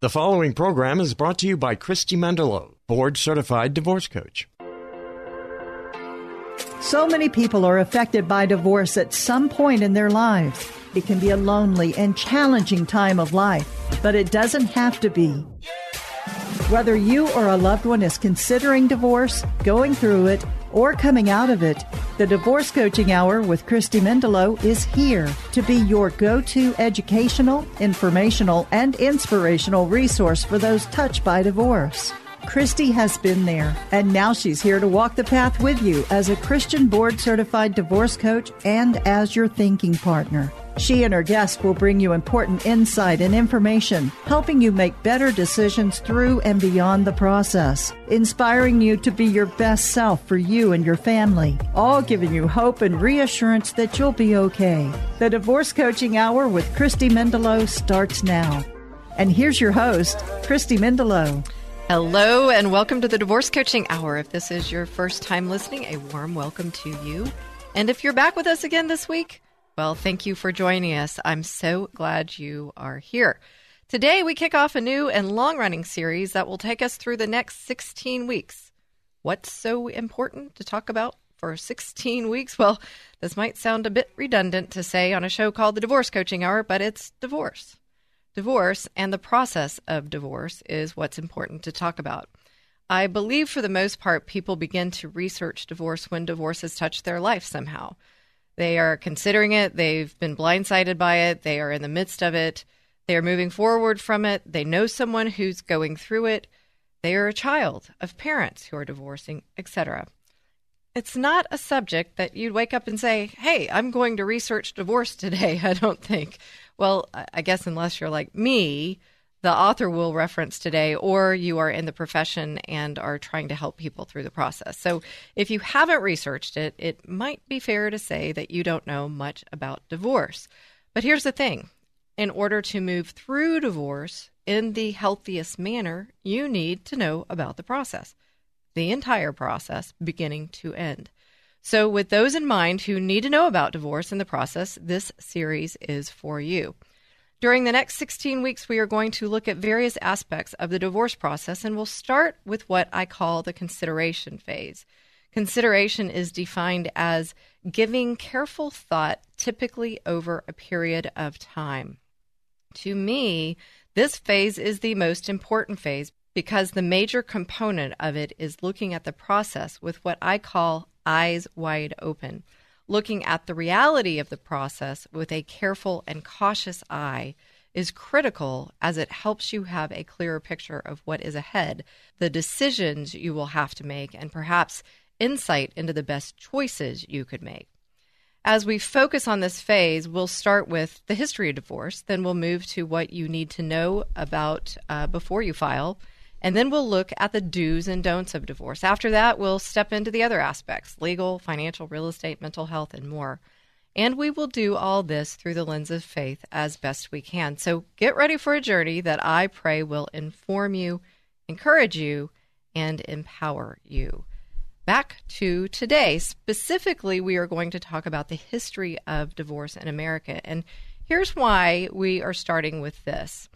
The following program is brought to you by Christy Mendelow, board-certified divorce coach. So many people are affected by divorce at some point in their lives. It can be a lonely and challenging time of life, but it doesn't have to be. Whether you or a loved one is considering divorce, going through it, or coming out of it, the Divorce Coaching Hour with Christy Mendelow is here to be your go-to educational, informational, and inspirational resource for those touched by divorce. Christy has been there, and now she's here to walk the path with you as a Christian board-certified divorce coach and as your thinking partner. She and her guests will bring you important insight and information, helping you make better decisions through and beyond the process, inspiring you to be your best self for you and your family, all giving you hope and reassurance that you'll be okay. The Divorce Coaching Hour with Christy Mendelow starts now. And here's your host, Christy Mendelow. Hello and welcome to the Divorce Coaching Hour. If this is your first time listening, a warm welcome to you. And if you're back with us again this week, well, thank you for joining us. I'm so glad you are here. Today, we kick off a new and long-running series that will take us through the next 16 weeks. What's so important to talk about for 16 weeks? Well, this might sound a bit redundant to say on a show called The Divorce Coaching Hour, but it's divorce. Divorce and the process of divorce is what's important to talk about. I believe for the most part, people begin to research divorce when divorce has touched their life somehow. They are considering it. They've been blindsided by it. They are in the midst of it. They are moving forward from it. They know someone who's going through it. They are a child of parents who are divorcing, etc. It's not a subject that you'd wake up and say, hey, I'm going to research divorce today, I don't think. Well, I guess unless you're like me, the author will reference today, or you are in the profession and are trying to help people through the process. So if you haven't researched it, it might be fair to say that you don't know much about divorce. But here's the thing. In order to move through divorce in the healthiest manner, you need to know about the process, the entire process, beginning to end. So with those in mind who need to know about divorce and the process, this series is for you. During the next 16 weeks, we are going to look at various aspects of the divorce process, and we'll start with what I call the consideration phase. Consideration is defined as giving careful thought, typically over a period of time. To me, this phase is the most important phase because the major component of it is looking at the process with what I call eyes wide open. Looking at the reality of the process with a careful and cautious eye is critical as it helps you have a clearer picture of what is ahead, the decisions you will have to make, and perhaps insight into the best choices you could make. As we focus on this phase, we'll start with the history of divorce, then we'll move to what you need to know about before you file, and then we'll look at the do's and don'ts of divorce. After that, we'll step into the other aspects, legal, financial, real estate, mental health, and more. And we will do all this through the lens of faith as best we can. So get ready for a journey that I pray will inform you, encourage you, and empower you. Back to today. Specifically, we are going to talk about the history of divorce in America. And here's why we are starting with this.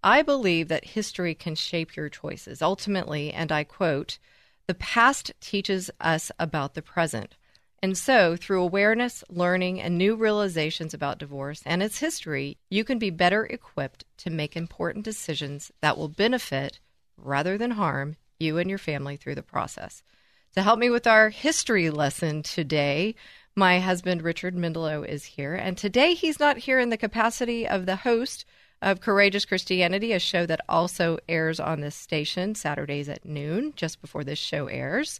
I believe that history can shape your choices. Ultimately, and I quote, "The past teaches us about the present." And so, through awareness, learning, and new realizations about divorce and its history, you can be better equipped to make important decisions that will benefit, rather than harm, you and your family through the process. To help me with our history lesson today, my husband, Richard Mendelow, is here. And today, he's not here in the capacity of the host of Courageous Christianity, a show that also airs on this station Saturdays at noon, just before this show airs,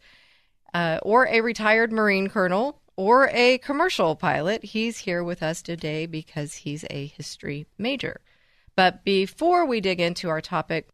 or a retired Marine colonel, or a commercial pilot. He's here with us today because he's a history major. But before we dig into our topic,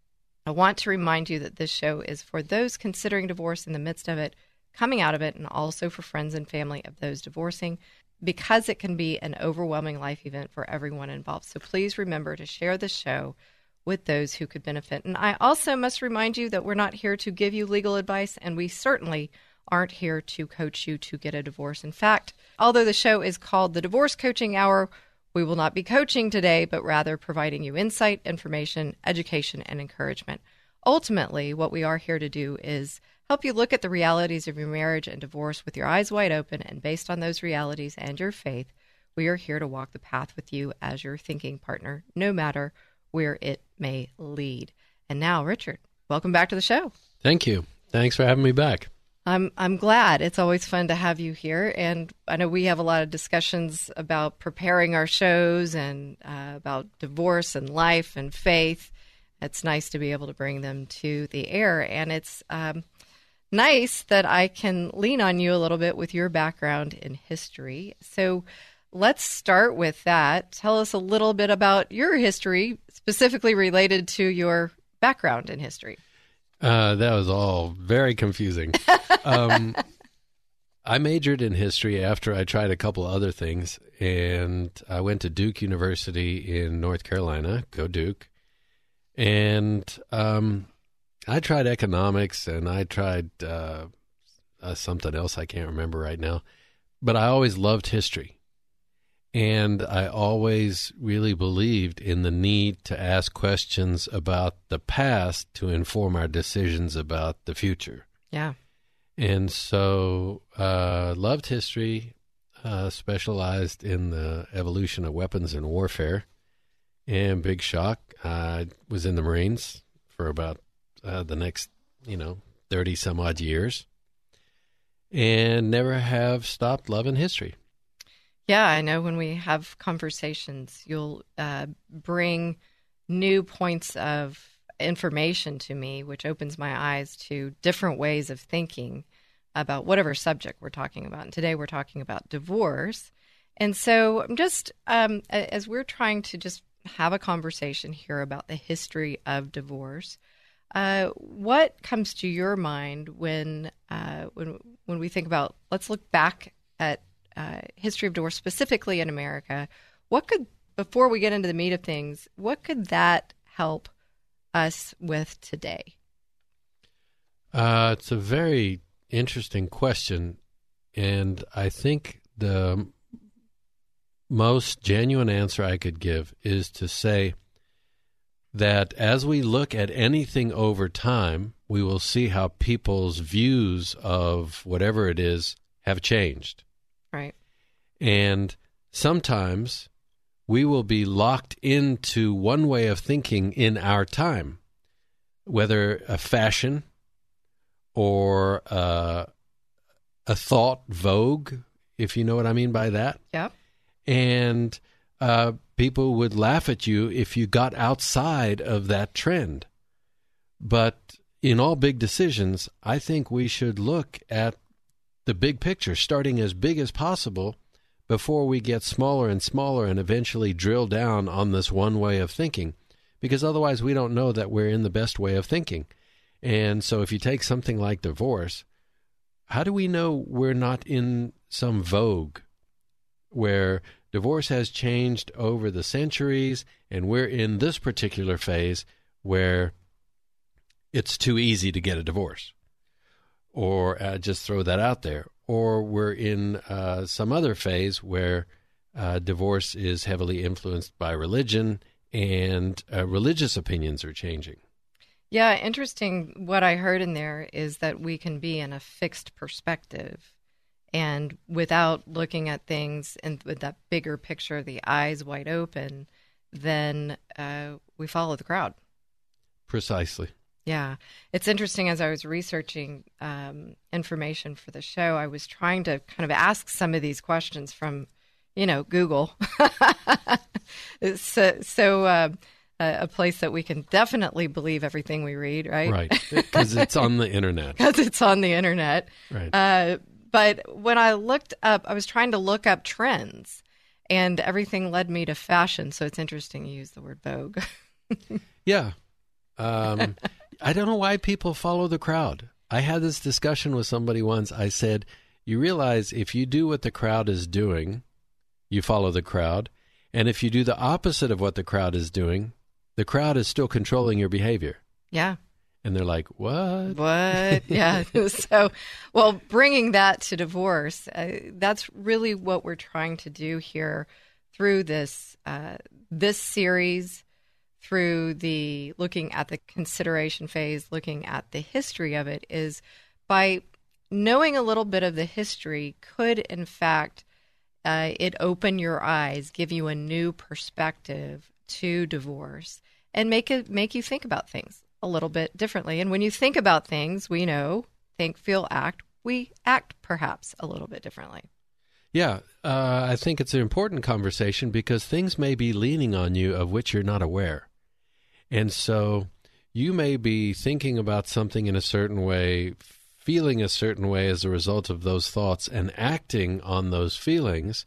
I want to remind you that this show is for those considering divorce, in the midst of it, coming out of it, and also for friends and family of those divorcing, because it can be an overwhelming life event for everyone involved. So please remember to share the show with those who could benefit. And I also must remind you that we're not here to give you legal advice, and we certainly aren't here to coach you to get a divorce. In fact, although the show is called The Divorce Coaching Hour, we will not be coaching today, but rather providing you insight, information, education, and encouragement. Ultimately, what we are here to do is help you look at the realities of your marriage and divorce with your eyes wide open, and based on those realities and your faith, we are here to walk the path with you as your thinking partner, no matter where it may lead. And now, Richard, welcome back to the show. Thank you. Thanks for having me back. I'm glad. It's always fun to have you here. And I know we have a lot of discussions about preparing our shows and about divorce and life and faith. It's nice to be able to bring them to the air. And it's nice that I can lean on you a little bit with your background in history. So let's start with that. Tell us a little bit about your history, specifically related to your background in history. That was all very confusing. I majored in history after I tried a couple of other things, and I went to Duke University in North Carolina. Go Duke. And I tried economics, and I tried something else I can't remember right now. But I always loved history. And I always really believed in the need to ask questions about the past to inform our decisions about the future. Yeah. And so loved history, specialized in the evolution of weapons and warfare. And big shock, I was in the Marines for about the next, 30 some odd years, and never have stopped loving history. Yeah, I know when we have conversations, you'll bring new points of information to me, which opens my eyes to different ways of thinking about whatever subject we're talking about. And today we're talking about divorce. And so I'm just, as we're trying to just have a conversation here about the history of divorce, what comes to your mind when we think about, let's look back at history of divorce, specifically in America? What could, before we get into the meat of things, what could that help us with today? It's a very interesting question. And I think the most genuine answer I could give is to say that as we look at anything over time, we will see how people's views of whatever it is have changed. Right. And sometimes we will be locked into one way of thinking in our time, whether a fashion or a thought vogue, if you know what I mean by that. Yeah. And people would laugh at you if you got outside of that trend. But in all big decisions, I think we should look at the big picture, starting as big as possible before we get smaller and smaller and eventually drill down on this one way of thinking, because otherwise we don't know that we're in the best way of thinking. And so if you take something like divorce, how do we know we're not in some vogue where divorce has changed over the centuries and we're in this particular phase where it's too easy to get a divorce? Or just throw that out there. Or we're in some other phase where divorce is heavily influenced by religion and religious opinions are changing. Yeah, interesting. What I heard in there is that we can be in a fixed perspective and without looking at things and with that bigger picture, the eyes wide open, then we follow the crowd. Precisely. Yeah. It's interesting, as I was researching information for the show, I was trying to kind of ask some of these questions from, Google. So a place that we can definitely believe everything we read, right? Right. Because it's on the internet. Right. But when I looked up, I was trying to look up trends, and everything led me to fashion. So it's interesting you use the word vogue. Yeah. I don't know why people follow the crowd. I had this discussion with somebody once. I said, you realize if you do what the crowd is doing, you follow the crowd. And if you do the opposite of what the crowd is doing, the crowd is still controlling your behavior. Yeah. And they're like, what? What? Yeah. So, well, bringing that to divorce, that's really what we're trying to do here through this this series, through the looking at the consideration phase, looking at the history of it, is by knowing a little bit of the history could, in fact, it open your eyes, give you a new perspective to divorce, and make you think about things a little bit differently. And when you think about things, we know, think, feel, act, we act perhaps a little bit differently. Yeah, I think it's an important conversation because things may be leaning on you of which you're not aware. And so you may be thinking about something in a certain way, feeling a certain way as a result of those thoughts, and acting on those feelings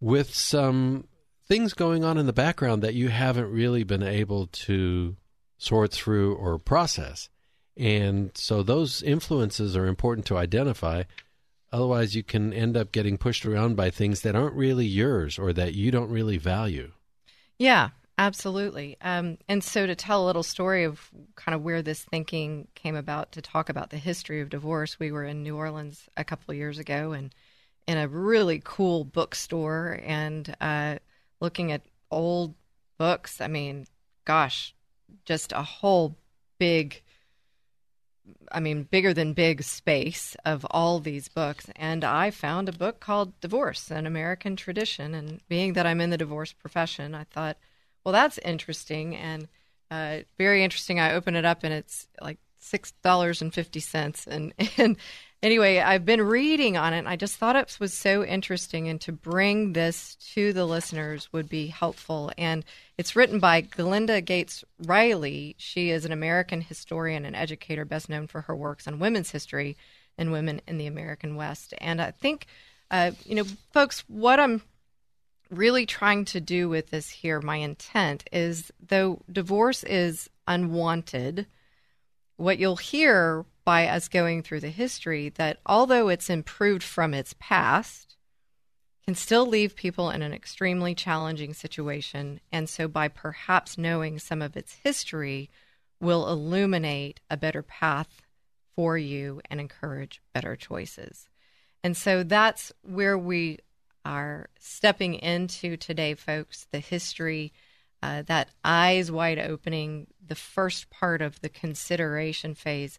with some things going on in the background that you haven't really been able to sort through or process. And so those influences are important to identify. Otherwise, you can end up getting pushed around by things that aren't really yours or that you don't really value. Yeah, absolutely. And so to tell a little story of kind of where this thinking came about to talk about the history of divorce, we were in New Orleans a couple of years ago and in a really cool bookstore and looking at old books. I mean, gosh, just a whole big... I mean, bigger than big space of all these books. And I found a book called Divorce in American Tradition. And being that I'm in the divorce profession, I thought, well, that's interesting and very interesting. I open it up and it's like $6.50. And anyway, I've been reading on it. And I just thought it was so interesting. And to bring this to the listeners would be helpful. And it's written by Glenda Gates Riley. She is an American historian and educator, best known for her works on women's history and women in the American West. And I think, folks, what I'm really trying to do with this here, my intent is, though divorce is unwanted, what you'll hear by us going through the history, that although it's improved from its past, can still leave people in an extremely challenging situation. And so by perhaps knowing some of its history will illuminate a better path for you and encourage better choices. And so that's where we are stepping into today, folks, the history, that eyes wide opening, the first part of the consideration phase.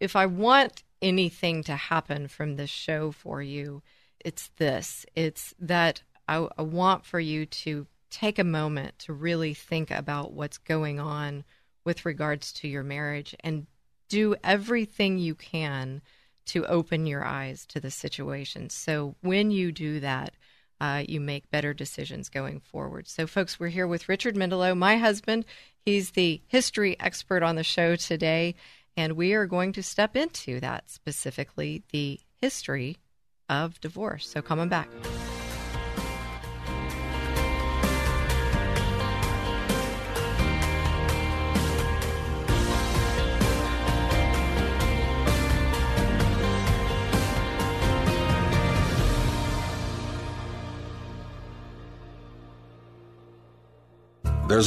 If I want anything to happen from this show for you, it's this. It's that I want for you to take a moment to really think about what's going on with regards to your marriage and do everything you can to open your eyes to the situation. So when you do that, you make better decisions going forward. So, folks, we're here with Richard Mendelow, my husband. He's the history expert on the show today. And we are going to step into that, specifically the history of divorce. So come on back. There's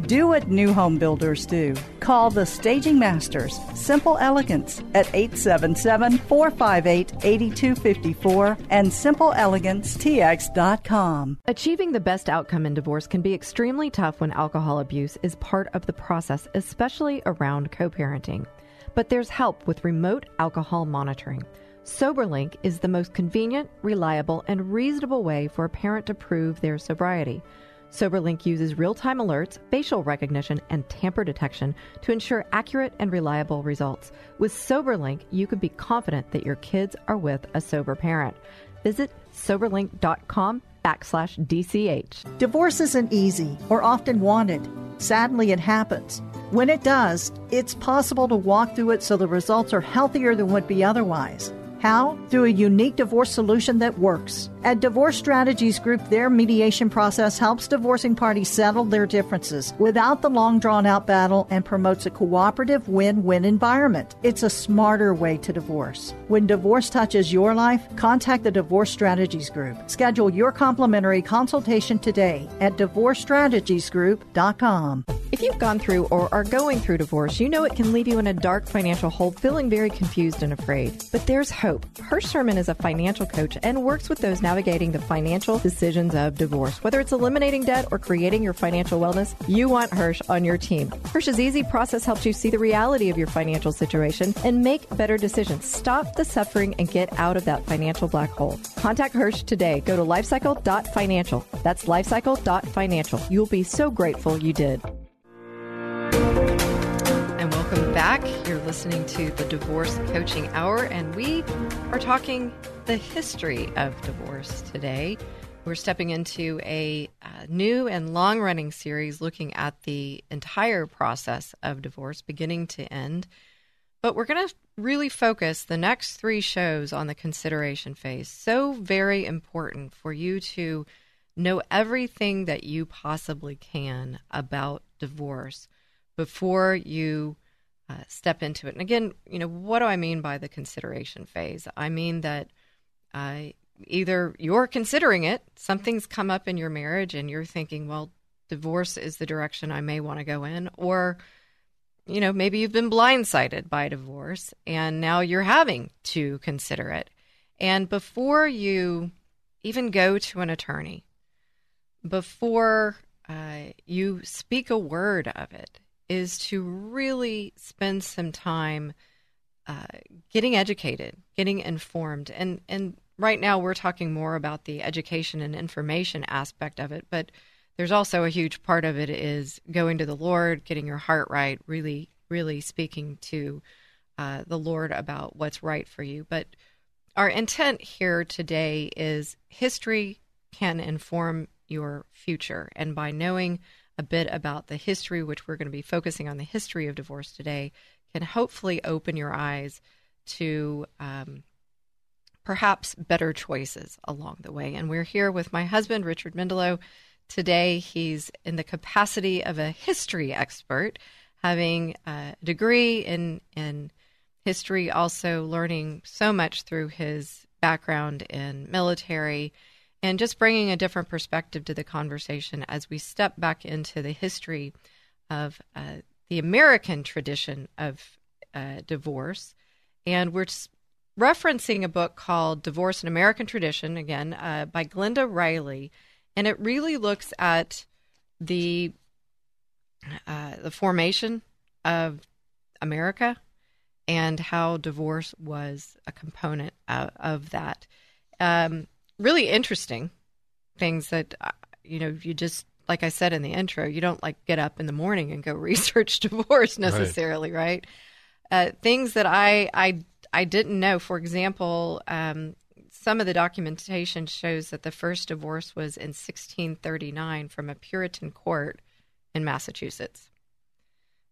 Do what new home builders do. Call the Staging Masters, Simple Elegance, at 877-458-8254 and SimpleEleganceTX.com. Achieving the best outcome in divorce can be extremely tough when alcohol abuse is part of the process, especially around co-parenting. But there's help with remote alcohol monitoring. SoberLink is the most convenient, reliable, and reasonable way for a parent to prove their sobriety. SoberLink uses real-time alerts, facial recognition, and tamper detection to ensure accurate and reliable results. With SoberLink, you can be confident that your kids are with a sober parent. Visit SoberLink.com/DCH. Divorce isn't easy or often wanted. Sadly, it happens. When it does, it's possible to walk through it so the results are healthier than would be otherwise. How? Through a unique divorce solution that works. At Divorce Strategies Group, their mediation process helps divorcing parties settle their differences without the long, drawn-out battle and promotes a cooperative win-win environment. It's a smarter way to divorce. When divorce touches your life, contact the Divorce Strategies Group. Schedule your complimentary consultation today at DivorceStrategiesGroup.com. If you've gone through or are going through divorce, you know it can leave you in a dark financial hole, feeling very confused and afraid. But there's hope. Hersh Sherman is a financial coach and works with those navigating the financial decisions of divorce. Whether it's eliminating debt or creating your financial wellness, you want Hersh on your team. Hersh's easy process helps you see the reality of your financial situation and make better decisions. Stop the suffering and get out of that financial black hole. Contact Hersh today. Go to lifecycle.financial. That's lifecycle.financial. You'll be so grateful you did. Welcome back. You're listening to the Divorce Coaching Hour, and we are talking the history of divorce today. We're stepping into a new and long-running series looking at the entire process of divorce, beginning to end. But we're going to really focus the next three shows on the consideration phase. So very important for you to know everything that you possibly can about divorce before you step into it. And again, what do I mean by the consideration phase? I mean that either you're considering it, something's come up in your marriage and you're thinking, well, divorce is the direction I may want to go in, or, maybe you've been blindsided by divorce and now you're having to consider it. And before you even go to an attorney, before you speak a word of it, is to really spend some time getting educated, getting informed. And right now we're talking more about the education and information aspect of it, but there's also a huge part of it is going to the Lord, getting your heart right, really, really speaking to the Lord about what's right for you. But our intent here today is history can inform your future. And by knowing a bit about the history, which we're going to be focusing on the history of divorce today, can hopefully open your eyes to perhaps better choices along the way. And we're here with my husband, Richard Mendelow. Today, he's in the capacity of a history expert, having a degree in history, also learning so much through his background in military, and just bringing a different perspective to the conversation as we step back into the history of the American tradition of divorce. And we're referencing a book called Divorce in American Tradition, again, by Glenda Riley. And it really looks at the formation of America and how divorce was a component of that. Really interesting things that, you just, like I said in the intro, you don't get up in the morning and go research divorce necessarily, right? Things that I didn't know. For example, some of the documentation shows that the first divorce was in 1639 from a Puritan court in Massachusetts.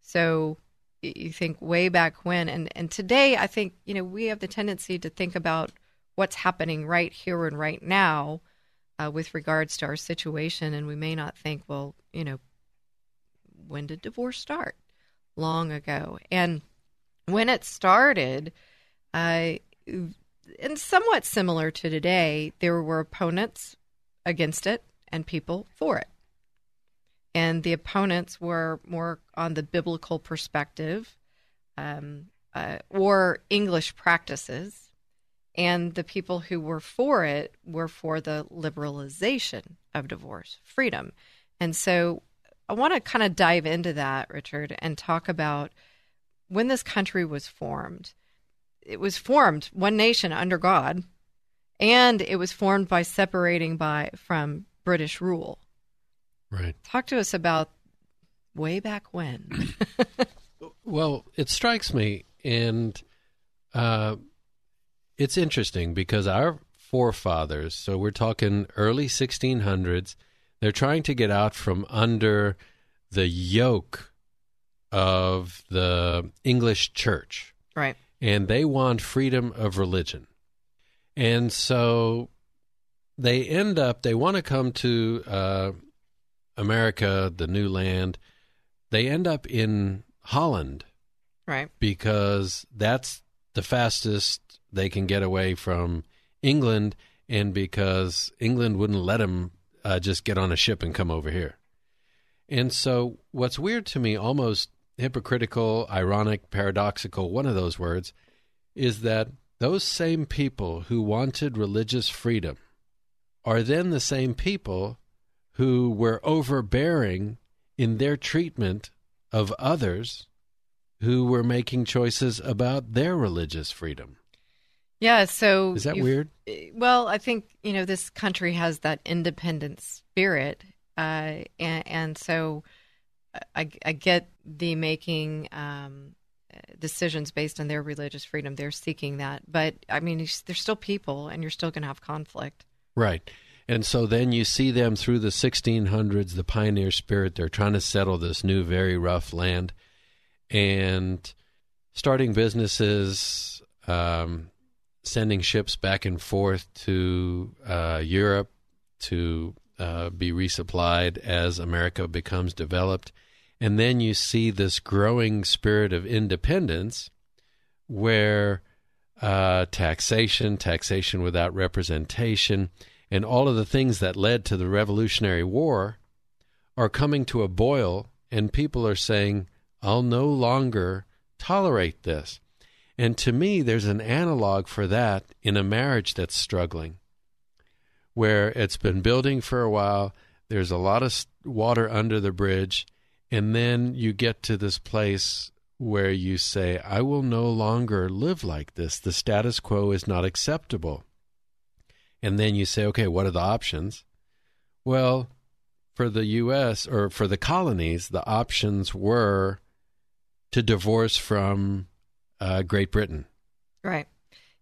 So you think way back when. And today, I think, we have the tendency to think about what's happening right here and right now with regards to our situation. And we may not think, well, when did divorce start? Long ago. And when it started, and somewhat similar to today, there were opponents against it and people for it. and the opponents were more on the biblical perspective or English practices, and the people who were for it were for the liberalization of divorce freedom. And so I want to kind of dive into that, Richard, and talk about when this country was formed. It was formed one nation under God, and it was formed by separating from British rule. Right. Talk to us about way back when. Well, it strikes me, and it's interesting because our forefathers, so we're talking early 1600s, they're trying to get out from under the yoke of the English church. Right. And they want freedom of religion. And so they want to come to America, the new land. They end up in Holland. Right. Because that's the fastest they can get away from England, and because England wouldn't let them just get on a ship and come over here. And so what's weird to me, almost hypocritical, ironic, paradoxical, one of those words, is that those same people who wanted religious freedom are then the same people who were overbearing in their treatment of others who were making choices about their religious freedom. Yeah, so... Is that weird? Well, I think, this country has that independent spirit, and so I get the making decisions based on their religious freedom. They're seeking that. But, they're still people, and you're still going to have conflict. Right. And so then you see them through the 1600s, the pioneer spirit. They're trying to settle this new, very rough land and starting businesses, sending ships back and forth to Europe to be resupplied as America becomes developed. And then you see this growing spirit of independence where taxation without representation, and all of the things that led to the Revolutionary War are coming to a boil, and people are saying, I'll no longer tolerate this. And to me, there's an analog for that in a marriage that's struggling, where it's been building for a while, there's a lot of water under the bridge, and then you get to this place where you say, I will no longer live like this. The status quo is not acceptable. And then you say, okay, what are the options? Well, for the U.S. or for the colonies, the options were to divorce from Great Britain. Right.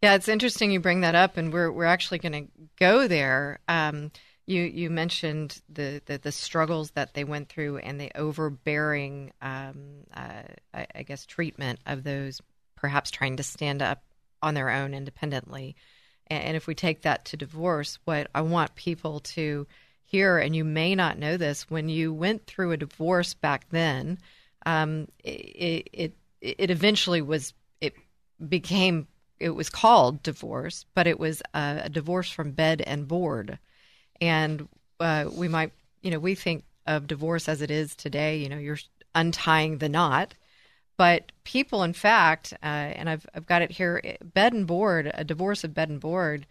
Yeah, it's interesting you bring that up, and we're actually going to go there. You mentioned the struggles that they went through and the overbearing, treatment of those perhaps trying to stand up on their own independently. And if we take that to divorce, what I want people to hear, and you may not know this, when you went through a divorce back then, it eventually was, it was called divorce, but it was a divorce from bed and board. And we might, we think of divorce as it is today, you're untying the knot. But people, in fact, and I've got it here, bed and board, a divorce of bed and board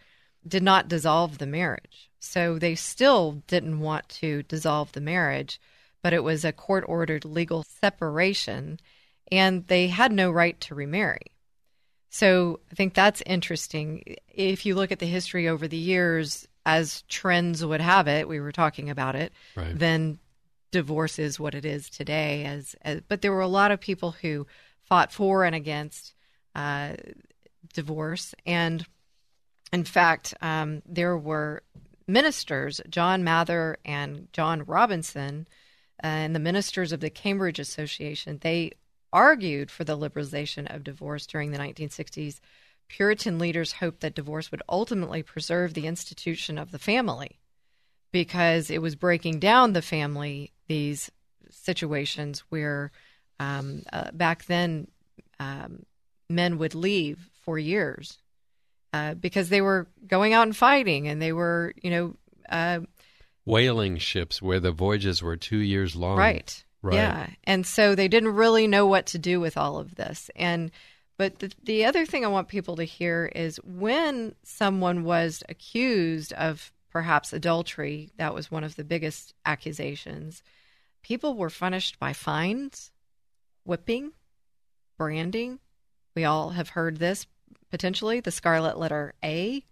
did not dissolve the marriage. So they still didn't want to dissolve the marriage, but it was a court-ordered legal separation, and they had no right to remarry. So I think that's interesting. If you look at the history over the years, as trends would have it, we were talking about it, right, then divorce is what it is today. But there were a lot of people who fought for and against divorce. And in fact, there were ministers, John Mather and John Robinson, and the ministers of the Cambridge Association. They argued for the liberalization of divorce during the 1960s. Puritan leaders hoped that divorce would ultimately preserve the institution of the family, because it was breaking down the family, these situations where back then men would leave for years because they were going out and fighting, and they were whaling ships where the voyages were 2 years long. Right. Right. Yeah. And so they didn't really know what to do with all of this. And but the other thing I want people to hear is when someone was accused of perhaps adultery, that was one of the biggest accusations, people were punished by fines, whipping, branding. We all have heard this, potentially, the scarlet letter A,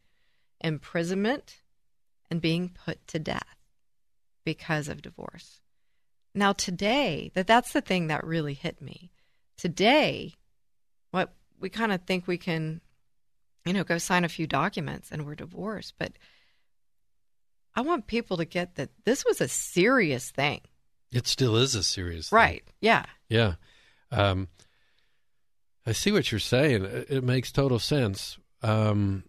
imprisonment, and being put to death because of divorce. Now today, that's the thing that really hit me. Today, what we kind of think we can, go sign a few documents and we're divorced. But I want people to get that this was a serious thing. It still is a serious thing. Right. Yeah. Yeah. I see what you're saying. It makes total sense. It's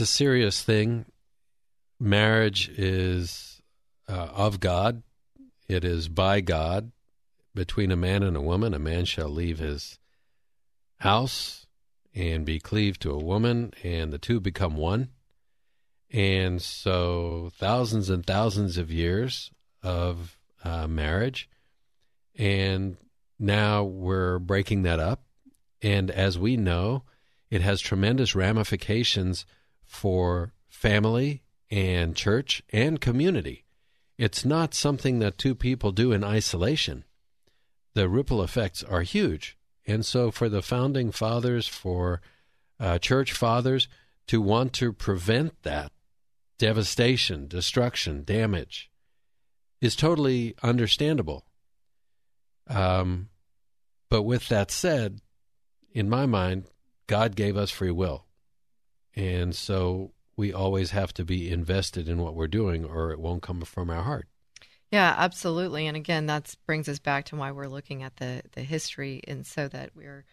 a serious thing. Marriage is of God. It is by God. Between a man and a woman, a man shall leave his house and be cleaved to a woman, and the two become one. And so thousands and thousands of years of marriage, and now we're breaking that up. And as we know, it has tremendous ramifications for family and church and community. It's not something that two people do in isolation. The ripple effects are huge. And so for the founding fathers, for church fathers to want to prevent that devastation, destruction, damage is totally understandable. But with that said, in my mind, God gave us free will. And so we always have to be invested in what we're doing or it won't come from our heart. Yeah, absolutely. And again, that brings us back to why we're looking at the history, and so that we're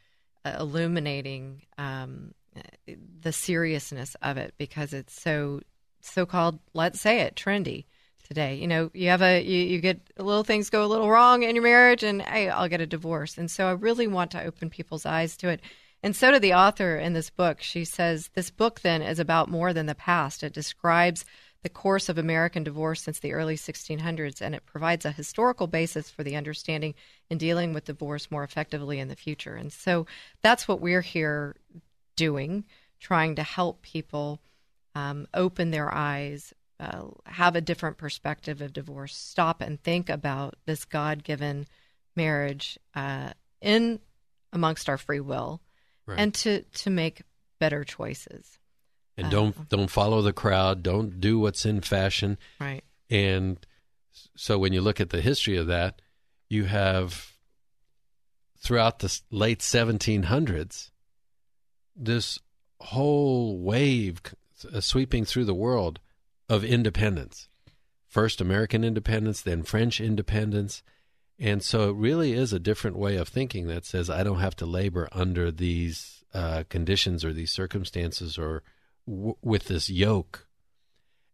illuminating the seriousness of it, because it's so-called, let's say it, trendy today. You get little things go a little wrong in your marriage, and hey, I'll get a divorce. And so I really want to open people's eyes to it. And so did the author in this book. She says, this book then is about more than the past. It describes the course of American divorce since the early 1600s, and it provides a historical basis for the understanding and dealing with divorce more effectively in the future. And so that's what we're here doing, trying to help people open their eyes, have a different perspective of divorce, stop and think about this God-given marriage in amongst our free will, right, and to make better choices. And don't follow the crowd. Don't do what's in fashion. Right. And so when you look at the history of that, you have throughout the late 1700s, this whole wave sweeping through the world of independence. First American independence, then French independence. And so it really is a different way of thinking that says, I don't have to labor under these conditions or these circumstances or with this yoke.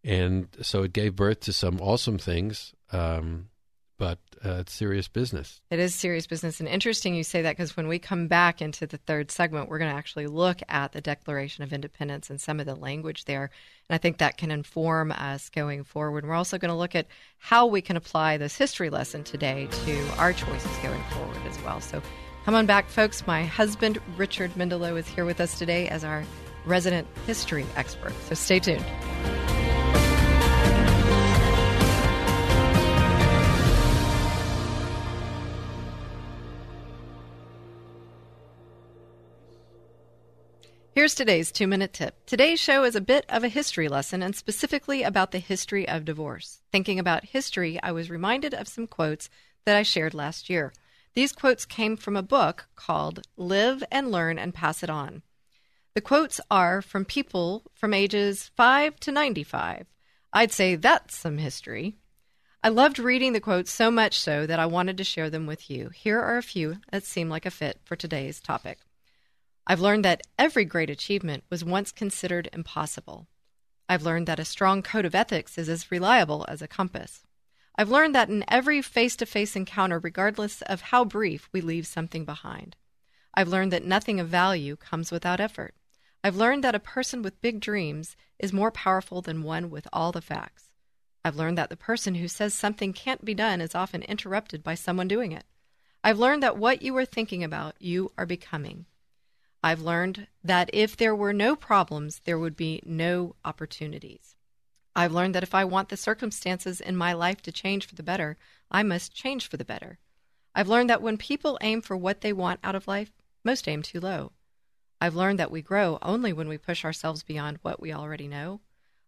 And so it gave birth to some awesome things, but it's serious business. It is serious business. And interesting you say that, because when we come back into the third segment, we're going to actually look at the Declaration of Independence and some of the language there. And I think that can inform us going forward. We're also going to look at how we can apply this history lesson today to our choices going forward as well. So come on back, folks. My husband, Richard Mendelow, is here with us today as our resident history expert. So stay tuned. Here's today's 2-minute tip. Today's show is a bit of a history lesson, and specifically about the history of divorce. Thinking about history, I was reminded of some quotes that I shared last year. These quotes came from a book called Live and Learn and Pass It On. The quotes are from people from ages 5 to 95. I'd say that's some history. I loved reading the quotes so much so that I wanted to share them with you. Here are a few that seem like a fit for today's topic. I've learned that every great achievement was once considered impossible. I've learned that a strong code of ethics is as reliable as a compass. I've learned that in every face-to-face encounter, regardless of how brief, we leave something behind. I've learned that nothing of value comes without effort. I've learned that a person with big dreams is more powerful than one with all the facts. I've learned that the person who says something can't be done is often interrupted by someone doing it. I've learned that what you are thinking about, you are becoming. I've learned that if there were no problems, there would be no opportunities. I've learned that if I want the circumstances in my life to change for the better, I must change for the better. I've learned that when people aim for what they want out of life, most aim too low. I've learned that we grow only when we push ourselves beyond what we already know.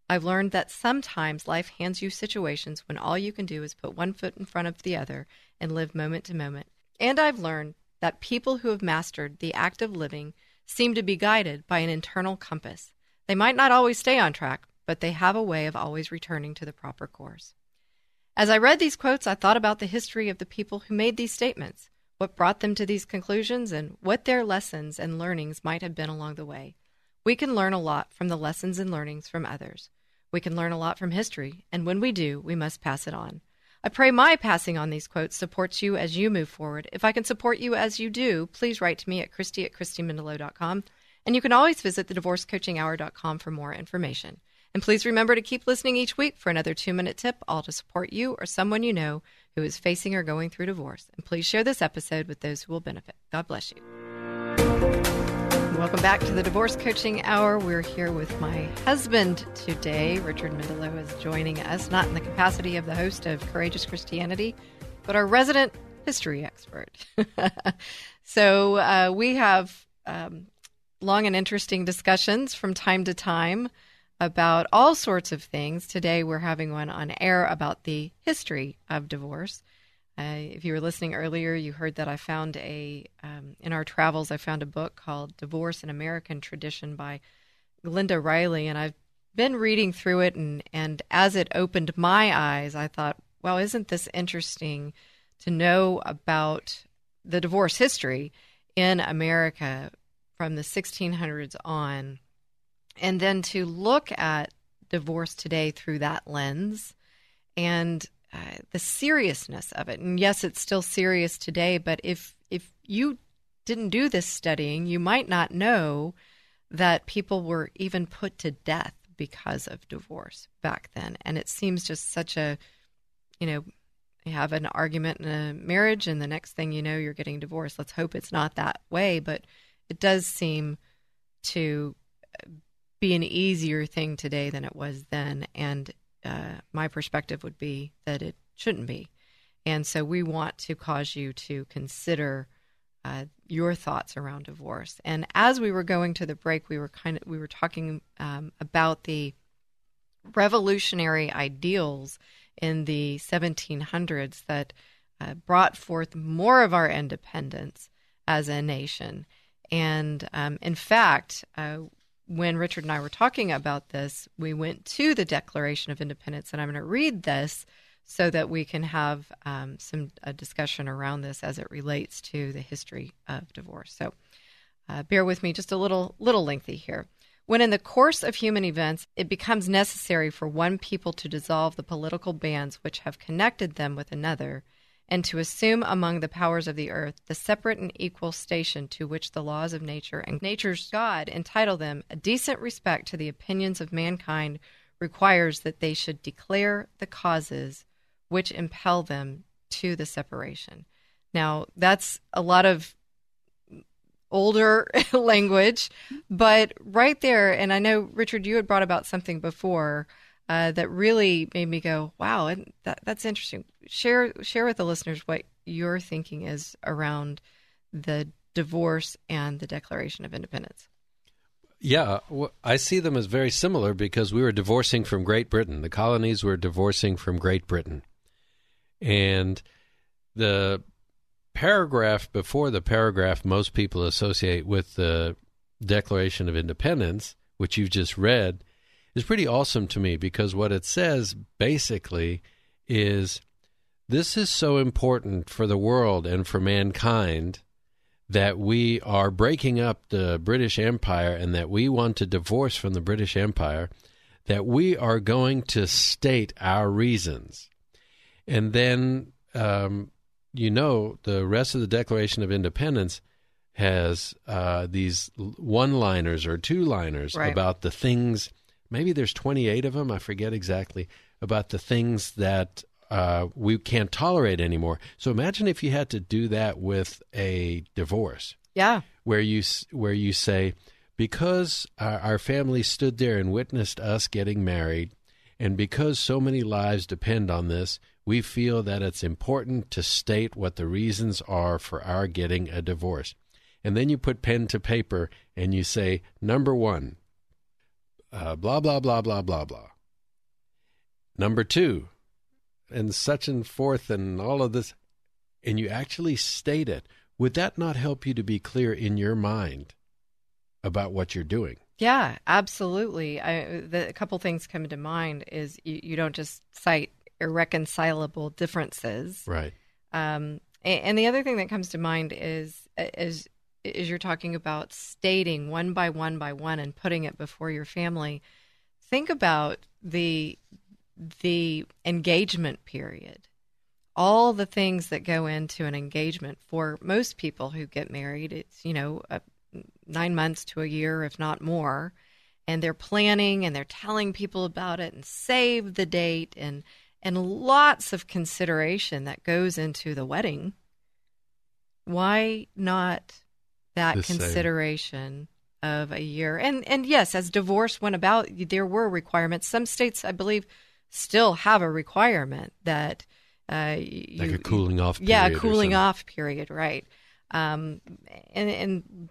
I've learned that sometimes life hands you situations when all you can do is put one foot in front of the other and live moment to moment. And I've learned that people who have mastered the act of living seem to be guided by an internal compass. They might not always stay on track, but they have a way of always returning to the proper course. As I read these quotes, I thought about the history of the people who made these statements, what brought them to these conclusions, and what their lessons and learnings might have been along the way. We can learn a lot from the lessons and learnings from others. We can learn a lot from history, and when we do, we must pass it on. I pray my passing on these quotes supports you as you move forward. If I can support you as you do, please write to me at Christy at ChristyMendelow.com, and you can always visit TheDivorceCoachingHour.com for more information. And please remember to keep listening each week for another 2-minute tip, all to support you or someone you know who is facing or going through divorce. And please share this episode with those who will benefit. God bless you. Welcome back to the Divorce Coaching Hour. We're here with my husband today. Richard Mendelow is joining us, not in the capacity of the host of Courageous Christianity, but our resident history expert. So we have long and interesting discussions from time to time about all sorts of things. Today we're having one on air about the history of divorce. If you were listening earlier, you heard that I found in our travels, I found a book called Divorce in American Tradition by Glenda Riley, and I've been reading through it, and as it opened my eyes, I thought, well, isn't this interesting to know about the divorce history in America from the 1600s on? And then to look at divorce today through that lens and the seriousness of it. And yes, it's still serious today, but if you didn't do this studying, you might not know that people were even put to death because of divorce back then. And it seems just such a, you have an argument in a marriage and the next thing you know, you're getting divorced. Let's hope it's not that way, but it does seem to be an easier thing today than it was then, and my perspective would be that it shouldn't be. And so we want to cause you to consider your thoughts around divorce. And as we were going to the break, we were talking about the revolutionary ideals in the 1700s that brought forth more of our independence as a nation. And in fact, when Richard and I were talking about this, we went to the Declaration of Independence, and I'm going to read this so that we can have a discussion around this as it relates to the history of divorce. So bear with me, just a little lengthy here. When in the course of human events, it becomes necessary for one people to dissolve the political bands which have connected them with another, and to assume among the powers of the earth the separate and equal station to which the laws of nature and nature's God entitle them, a decent respect to the opinions of mankind requires that they should declare the causes which impel them to the separation. Now, that's a lot of older language, but right there, and I know, Richard, you had brought about something before that really made me go, wow, and that's interesting. Share with the listeners what your thinking is around the divorce and the Declaration of Independence. Yeah, I see them as very similar because we were divorcing from Great Britain. The colonies were divorcing from Great Britain. And the paragraph before the paragraph most people associate with the Declaration of Independence, which you've just read, is pretty awesome to me because what it says basically is this is so important for the world and for mankind that we are breaking up the British Empire and that we want to divorce from the British Empire, that we are going to state our reasons. And then, the rest of the Declaration of Independence has these one-liners or two-liners about the things, maybe there's 28 of them, I forget exactly, about the things that we can't tolerate anymore. So imagine if you had to do that with a divorce. Yeah. Where you say, because our family stood there and witnessed us getting married, and because so many lives depend on this, we feel that it's important to state what the reasons are for our getting a divorce. And then you put pen to paper and you say, number 1, blah, blah, blah, blah, blah, blah. Number 2, and such and forth and all of this. And you actually state it. Would that not help you to be clear in your mind about what you're doing? Yeah, absolutely. A couple things come to mind is you don't just cite irreconcilable differences. Right. And the other thing that comes to mind is you're talking about stating one by one by one and putting it before your family. Think about the engagement period, all the things that go into an engagement. For most people who get married, it's, 9 months to a year, if not more, and they're planning and they're telling people about it and save the date and lots of consideration that goes into the wedding. Why not that consideration of a year? And yes, as divorce went about, there were requirements. Some states, I believe, still have a requirement that like a cooling off period. Yeah, a cooling off period, right. And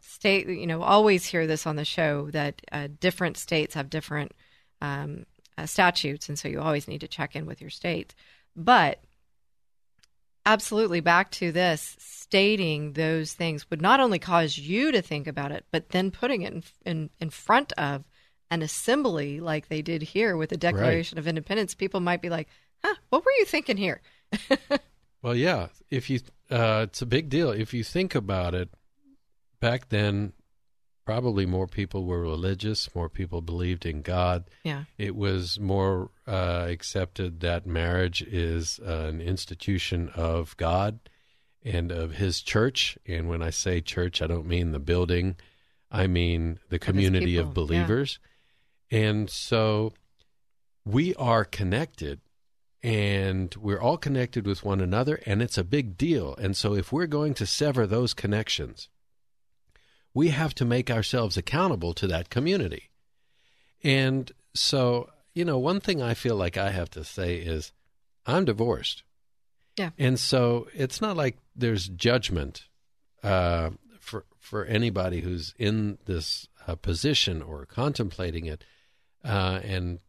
state, always hear this on the show that different states have different statutes, and so you always need to check in with your state. But absolutely, back to this, stating those things would not only cause you to think about it, but then putting it in front of an assembly like they did here with the Declaration of Independence, people might be like, huh, what were you thinking here? Well, yeah, if you it's a big deal. If you think about it, back then, probably more people were religious, more people believed in God. Yeah. It was more accepted that marriage is an institution of God and of His church. And when I say church, I don't mean the building. I mean the community of believers. Yeah. And so we are connected. And we're all connected with one another, and it's a big deal. And so if we're going to sever those connections, we have to make ourselves accountable to that community. And so, one thing I feel like I have to say is I'm divorced. Yeah. And so it's not like there's judgment for anybody who's in this position or contemplating it. And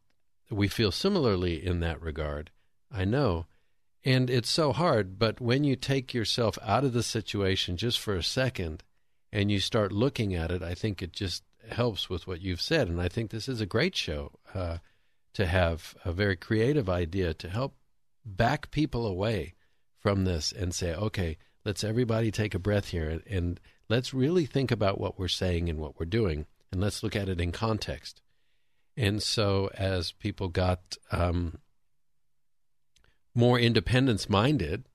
we feel similarly in that regard. I know. And it's so hard, but when you take yourself out of the situation just for a second and you start looking at it, I think it just helps with what you've said. And I think this is a great show to have a very creative idea to help back people away from this and say, okay, let's everybody take a breath here and let's really think about what we're saying and what we're doing. And let's look at it in context. And so as people got more independence-minded,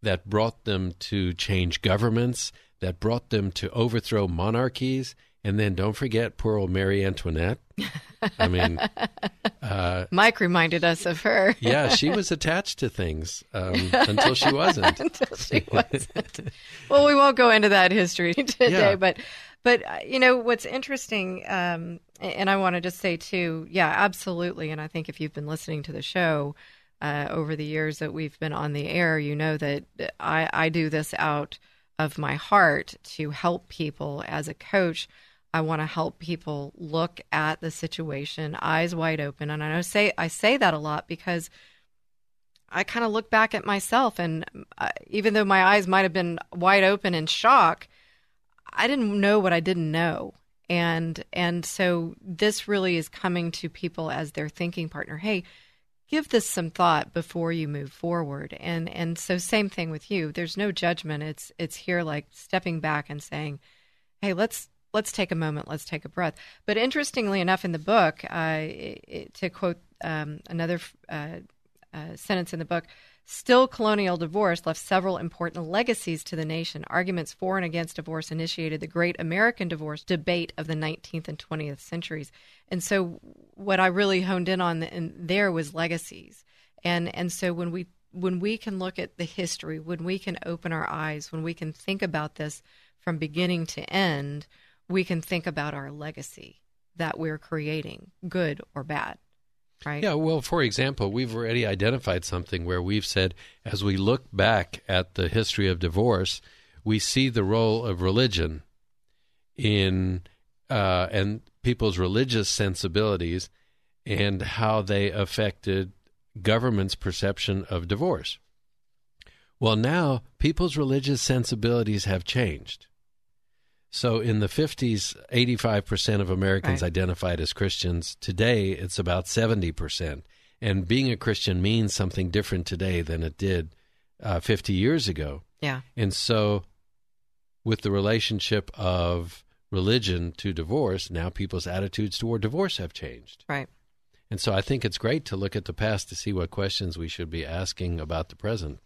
that brought them to change governments, that brought them to overthrow monarchies, and then don't forget poor old Mary Antoinette. I mean... Mike reminded us of her. Yeah, she was attached to things until she wasn't. Until she wasn't. Well, we won't go into that history today, but what's interesting... and I want to just say, too, yeah, absolutely. And I think if you've been listening to the show over the years that we've been on the air, you know that I do this out of my heart to help people. As a coach, I want to help people look at the situation, eyes wide open. And I say that a lot because I kind of look back at myself. And even though my eyes might have been wide open in shock, I didn't know what I didn't know. And so this really is coming to people as their thinking partner. Hey, give this some thought before you move forward. And so same thing with you. There's no judgment. It's here like stepping back and saying, hey, let's take a moment. Let's take a breath. But interestingly enough, in the book, to quote another sentence in the book. Still, colonial divorce left several important legacies to the nation. Arguments for and against divorce initiated the great American divorce debate of the 19th and 20th centuries. And so what I really honed in on there was legacies. And so when we can look at the history, when we can open our eyes, when we can think about this from beginning to end, we can think about our legacy that we're creating, good or bad. Right. Yeah, well, for example, we've already identified something where we've said, as we look back at the history of divorce, we see the role of religion in and people's religious sensibilities and how they affected government's perception of divorce. Well, now people's religious sensibilities have changed. So in the 50s, 85% of Americans identified as Christians. Today, it's about 70%. And being a Christian means something different today than it did 50 years ago. Yeah. And so with the relationship of religion to divorce, now people's attitudes toward divorce have changed. Right. And so I think it's great to look at the past to see what questions we should be asking about the present.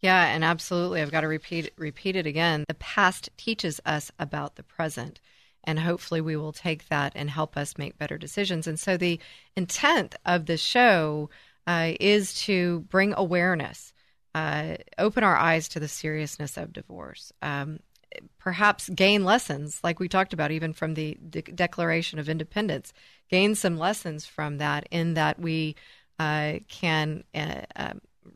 Yeah, and absolutely. I've got to repeat it again. The past teaches us about the present, and hopefully we will take that and help us make better decisions. And so the intent of the show is to bring awareness, open our eyes to the seriousness of divorce, perhaps gain lessons, like we talked about, even from the Declaration of Independence, gain some lessons from that in that we can...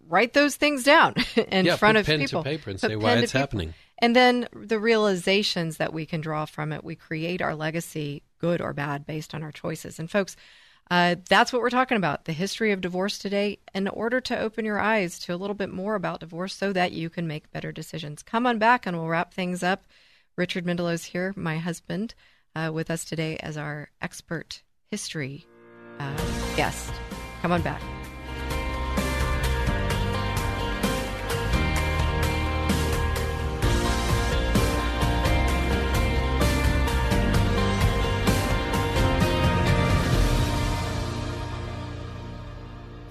write those things down in front of people. Put pen to paper and say why it's happening. And then the realizations that we can draw from it. We create our legacy, good or bad, based on our choices. And folks, that's what we're talking about, the history of divorce today, in order to open your eyes to a little bit more about divorce so that you can make better decisions. Come on back and we'll wrap things up. Richard Mendelow's here, my husband, with us today as our expert history guest. Come on back.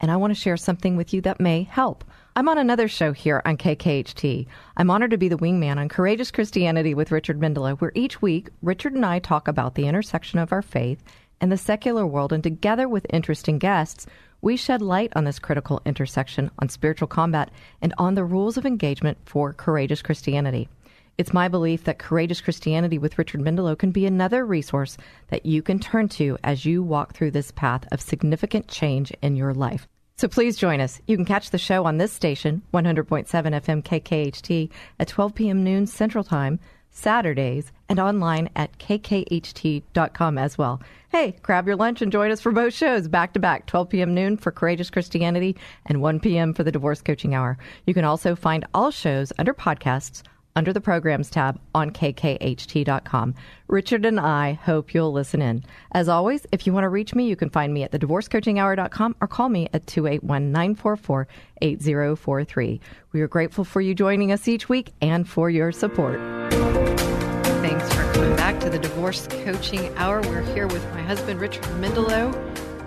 And I want to share something with you that may help. I'm on another show here on KKHT. I'm honored to be the wingman on Courageous Christianity with Richard Mendelow, where each week, Richard and I talk about the intersection of our faith and the secular world, and together with interesting guests, we shed light on this critical intersection, on spiritual combat, and on the rules of engagement for Courageous Christianity. It's my belief that Courageous Christianity with Richard Mendelow can be another resource that you can turn to as you walk through this path of significant change in your life. So please join us. You can catch the show on this station, 100.7 FM KKHT, at 12 p.m. noon Central Time, Saturdays, and online at kkht.com as well. Hey, grab your lunch and join us for both shows back to back, 12 p.m. noon for Courageous Christianity and 1 p.m. for the Divorce Coaching Hour. You can also find all shows under podcasts under the Programs tab on kkht.com. Richard and I hope you'll listen in. As always, if you want to reach me, you can find me at thedivorcecoachinghour.com or call me at 281-944-8043. We are grateful for you joining us each week and for your support. Thanks for coming back to the Divorce Coaching Hour. We're here with my husband, Richard Mendelow,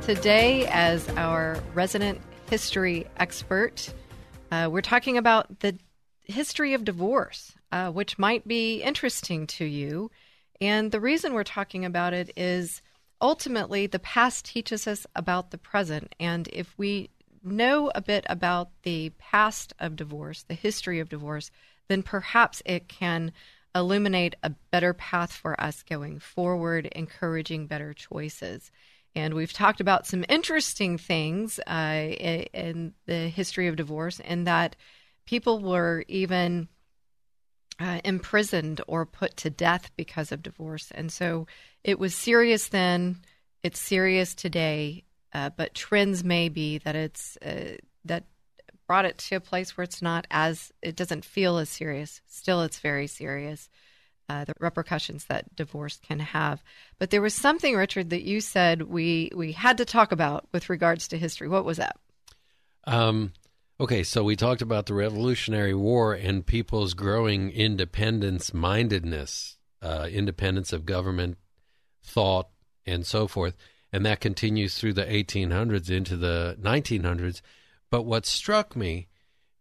today as our resident history expert. We're talking about the history of divorce, which might be interesting to you. And the reason we're talking about it is ultimately the past teaches us about the present. And if we know a bit about the past of divorce, the history of divorce, then perhaps it can illuminate a better path for us going forward, encouraging better choices. And we've talked about some interesting things in the history of divorce, in that people were even imprisoned or put to death because of divorce. And so it was serious then, it's serious today, but trends may be that brought it to a place where it doesn't feel as serious. Still, it's very serious, the repercussions that divorce can have. But there was something, Richard, that you said we had to talk about with regards to history. What was that? Okay, so we talked about the Revolutionary War and people's growing independence-mindedness, independence of government, thought, and so forth. And that continues through the 1800s into the 1900s. But what struck me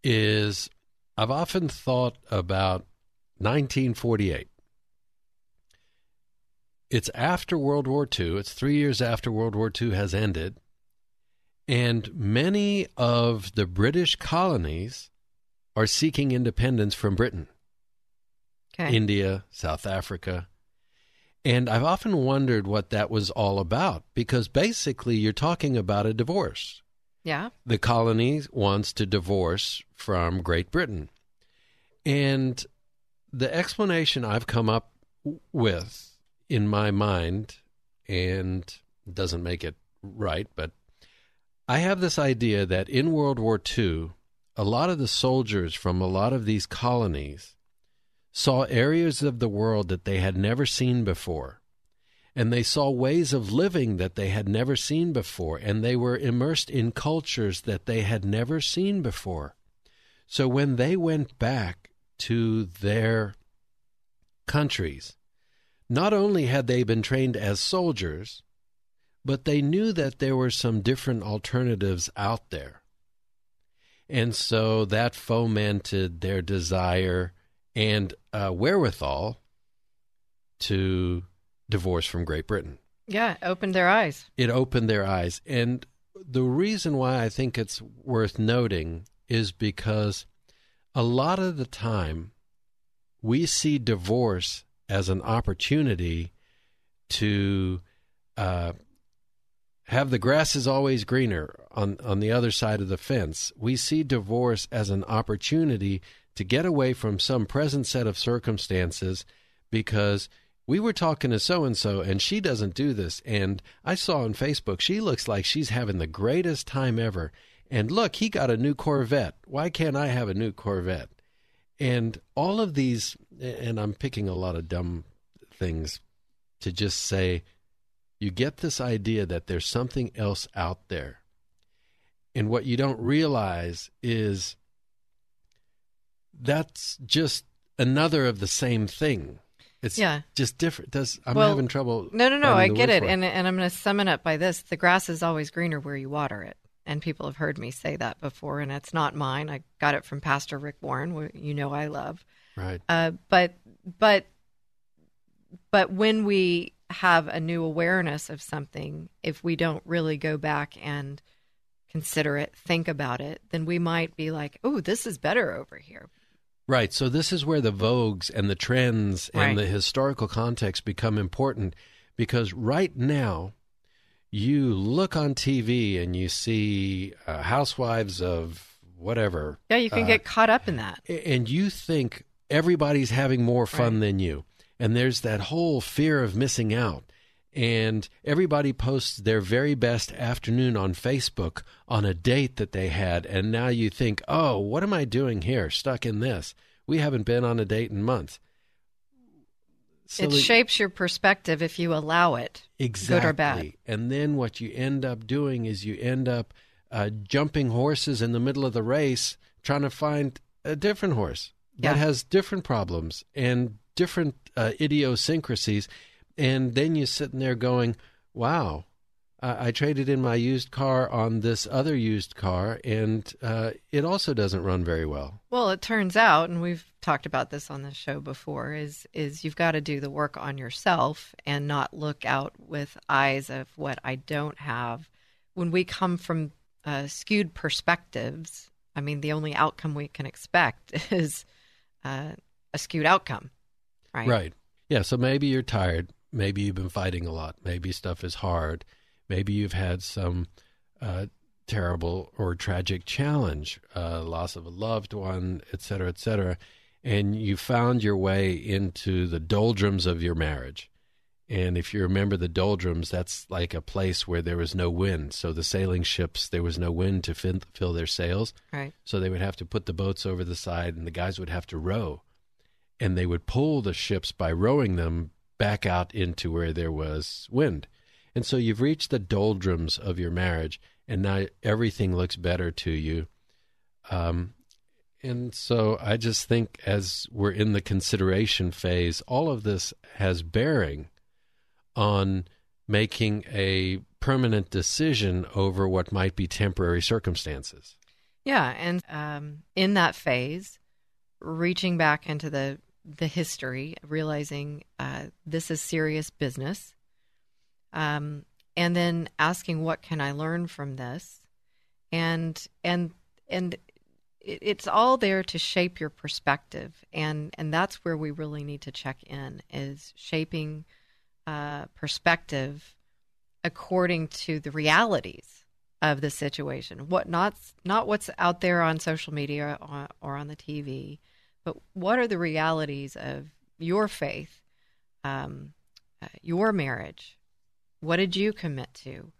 is I've often thought about 1948. It's after World War II. It's 3 years after World War II has ended. And many of the British colonies are seeking independence from Britain, India, South Africa. And I've often wondered what that was all about, because basically you're talking about a divorce. Yeah. The colony wants to divorce from Great Britain. And the explanation I've come up with in my mind, and doesn't make it right, but I have this idea that in World War II, a lot of the soldiers from a lot of these colonies saw areas of the world that they had never seen before, and they saw ways of living that they had never seen before, and they were immersed in cultures that they had never seen before. So when they went back to their countries, not only had they been trained as soldiers, but they knew that there were some different alternatives out there. And so that fomented their desire and wherewithal to divorce from Great Britain. Yeah, it opened their eyes. It opened their eyes. And the reason why I think it's worth noting is because a lot of the time we see divorce as an opportunity to have the grass is always greener on the other side of the fence. We see divorce as an opportunity to get away from some present set of circumstances, because we were talking to so-and-so, and she doesn't do this. And I saw on Facebook, she looks like she's having the greatest time ever. And look, he got a new Corvette. Why can't I have a new Corvette? And all of these, and I'm picking a lot of dumb things to just say, you get this idea that there's something else out there. And what you don't realize is that's just another of the same thing. It's just different. I'm having trouble. No, I get it. And I'm going to sum it up by this. The grass is always greener where you water it. And people have heard me say that before, and it's not mine. I got it from Pastor Rick Warren, who you know I love. Right. But when we have a new awareness of something, if we don't really go back and consider it, think about it, then we might be like, oh, this is better over here. Right. So this is where the vogues and the trends and the historical context become important, because right now you look on TV and you see housewives of whatever. Yeah, you can get caught up in that. And you think everybody's having more fun than you. And there's that whole fear of missing out. And everybody posts their very best afternoon on Facebook on a date that they had. And now you think, oh, what am I doing here, stuck in this? We haven't been on a date in months. It shapes your perspective if you allow it, exactly. Good or bad. And then what you end up doing is you end up jumping horses in the middle of the race, trying to find a different horse that has different problems and different idiosyncrasies. And then you're sitting there going, wow, I traded in my used car on this other used car, and it also doesn't run very well. Well, it turns out, and we've talked about this on the show before, is you've got to do the work on yourself and not look out with eyes of what I don't have. When we come from skewed perspectives, I mean, the only outcome we can expect is a skewed outcome, right? Right. Yeah, so maybe you're tired. Maybe you've been fighting a lot. Maybe stuff is hard. Maybe you've had some terrible or tragic challenge, loss of a loved one, et cetera, and you found your way into the doldrums of your marriage. And if you remember the doldrums, that's like a place where there was no wind. So the sailing ships, there was no wind to fill their sails. Right. So they would have to put the boats over the side, and the guys would have to row. And they would pull the ships by rowing them back out into where there was wind. And so you've reached the doldrums of your marriage, and now everything looks better to you. And so I just think as we're in the consideration phase, all of this has bearing on making a permanent decision over what might be temporary circumstances. Yeah, and in that phase, reaching back into the history, realizing this is serious business, and then asking, what can I learn from this? And it's all there to shape your perspective, and that's where we really need to check in, is shaping perspective according to the realities of the situation. What not what's out there on social media or on the TV, but what are the realities of your faith, your marriage? What did you commit to?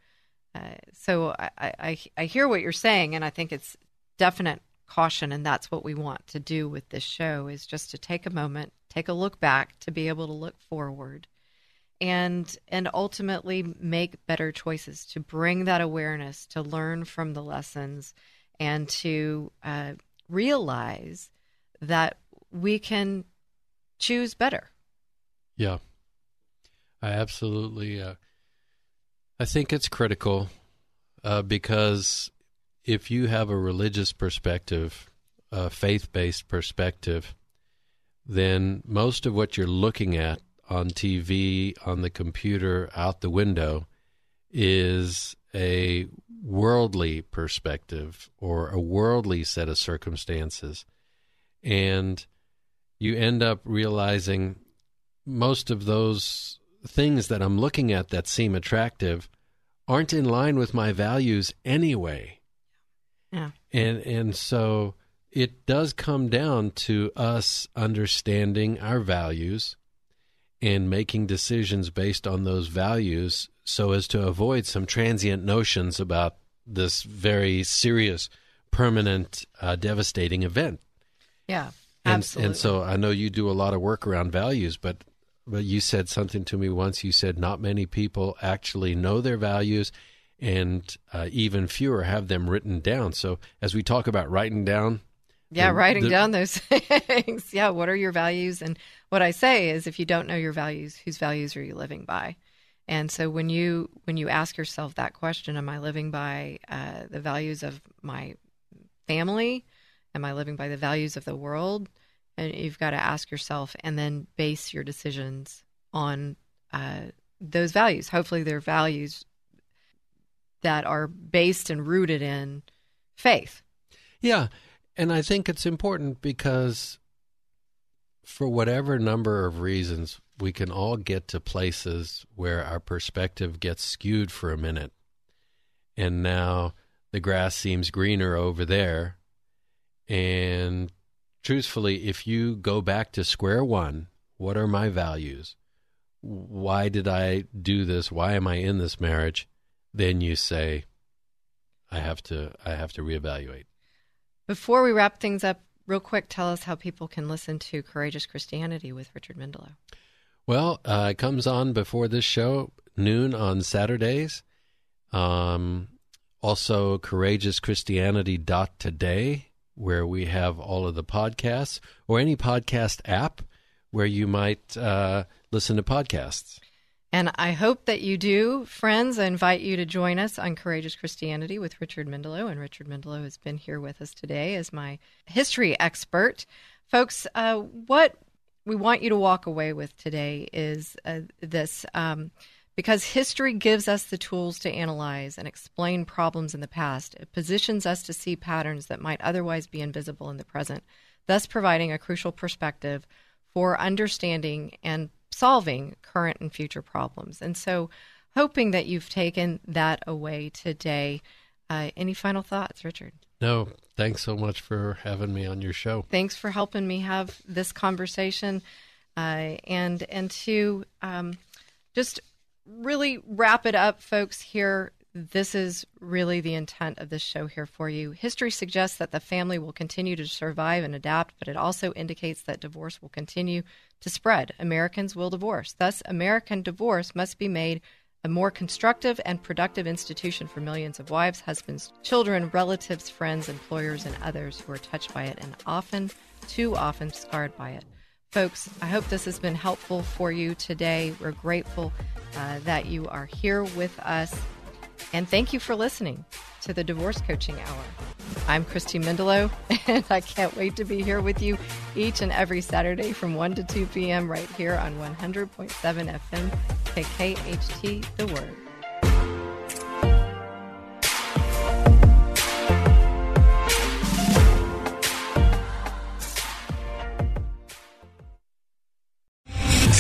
So I hear what you're saying, and I think it's definite caution, and that's what we want to do with this show, is just to take a moment, take a look back, to be able to look forward. And ultimately make better choices, to bring that awareness, to learn from the lessons, and to realize that we can choose better. Yeah, I absolutely. I think it's critical because if you have a religious perspective, a faith-based perspective, then most of what you're looking at on TV, on the computer, out the window, is a worldly perspective or a worldly set of circumstances. And you end up realizing most of those things that I'm looking at that seem attractive aren't in line with my values anyway. Yeah. And so it does come down to us understanding our values and making decisions based on those values so as to avoid some transient notions about this very serious, permanent, devastating event. Yeah, absolutely. And so I know you do a lot of work around values, but you said something to me once. You said not many people actually know their values, and even fewer have them written down. So as we talk about writing down, writing down those things. Yeah, what are your values? And what I say is, if you don't know your values, whose values are you living by? And so when you ask yourself that question, am I living by the values of my family? Am I living by the values of the world? And you've got to ask yourself, and then base your decisions on those values. Hopefully they're values that are based and rooted in faith. Yeah. And I think it's important because for whatever number of reasons, we can all get to places where our perspective gets skewed for a minute. And now the grass seems greener over there. And truthfully, if you go back to square one, what are my values? Why did I do this? Why am I in this marriage? Then you say, I have to reevaluate. Before we wrap things up, real quick, tell us how people can listen to Courageous Christianity with Richard Mendelow. Well, it comes on before this show, noon on Saturdays. Also, CourageousChristianity.today, where we have all of the podcasts, or any podcast app where you might listen to podcasts. And I hope that you do. Friends, I invite you to join us on Courageous Christianity with Richard Mendelow. And Richard Mendelow has been here with us today as my history expert. Folks, what we want you to walk away with today is this, because history gives us the tools to analyze and explain problems in the past. It positions us to see patterns that might otherwise be invisible in the present, thus providing a crucial perspective for understanding and solving current and future problems. And so, hoping that you've taken that away today. Any final thoughts, Richard? No, thanks so much for having me on your show. Thanks for helping me have this conversation, and to just really wrap it up, folks, here. This is really the intent of this show here for you. History suggests that the family will continue to survive and adapt, but it also indicates that divorce will continue to spread. Americans will divorce. Thus, American divorce must be made a more constructive and productive institution for millions of wives, husbands, children, relatives, friends, employers, and others who are touched by it and often, too often, scarred by it. Folks, I hope this has been helpful for you today. We're grateful that you are here with us. And thank you for listening to the Divorce Coaching Hour. I'm Christy Mendelow, and I can't wait to be here with you each and every Saturday from 1 to 2 p.m. right here on 100.7 FM, KKHT, The Word.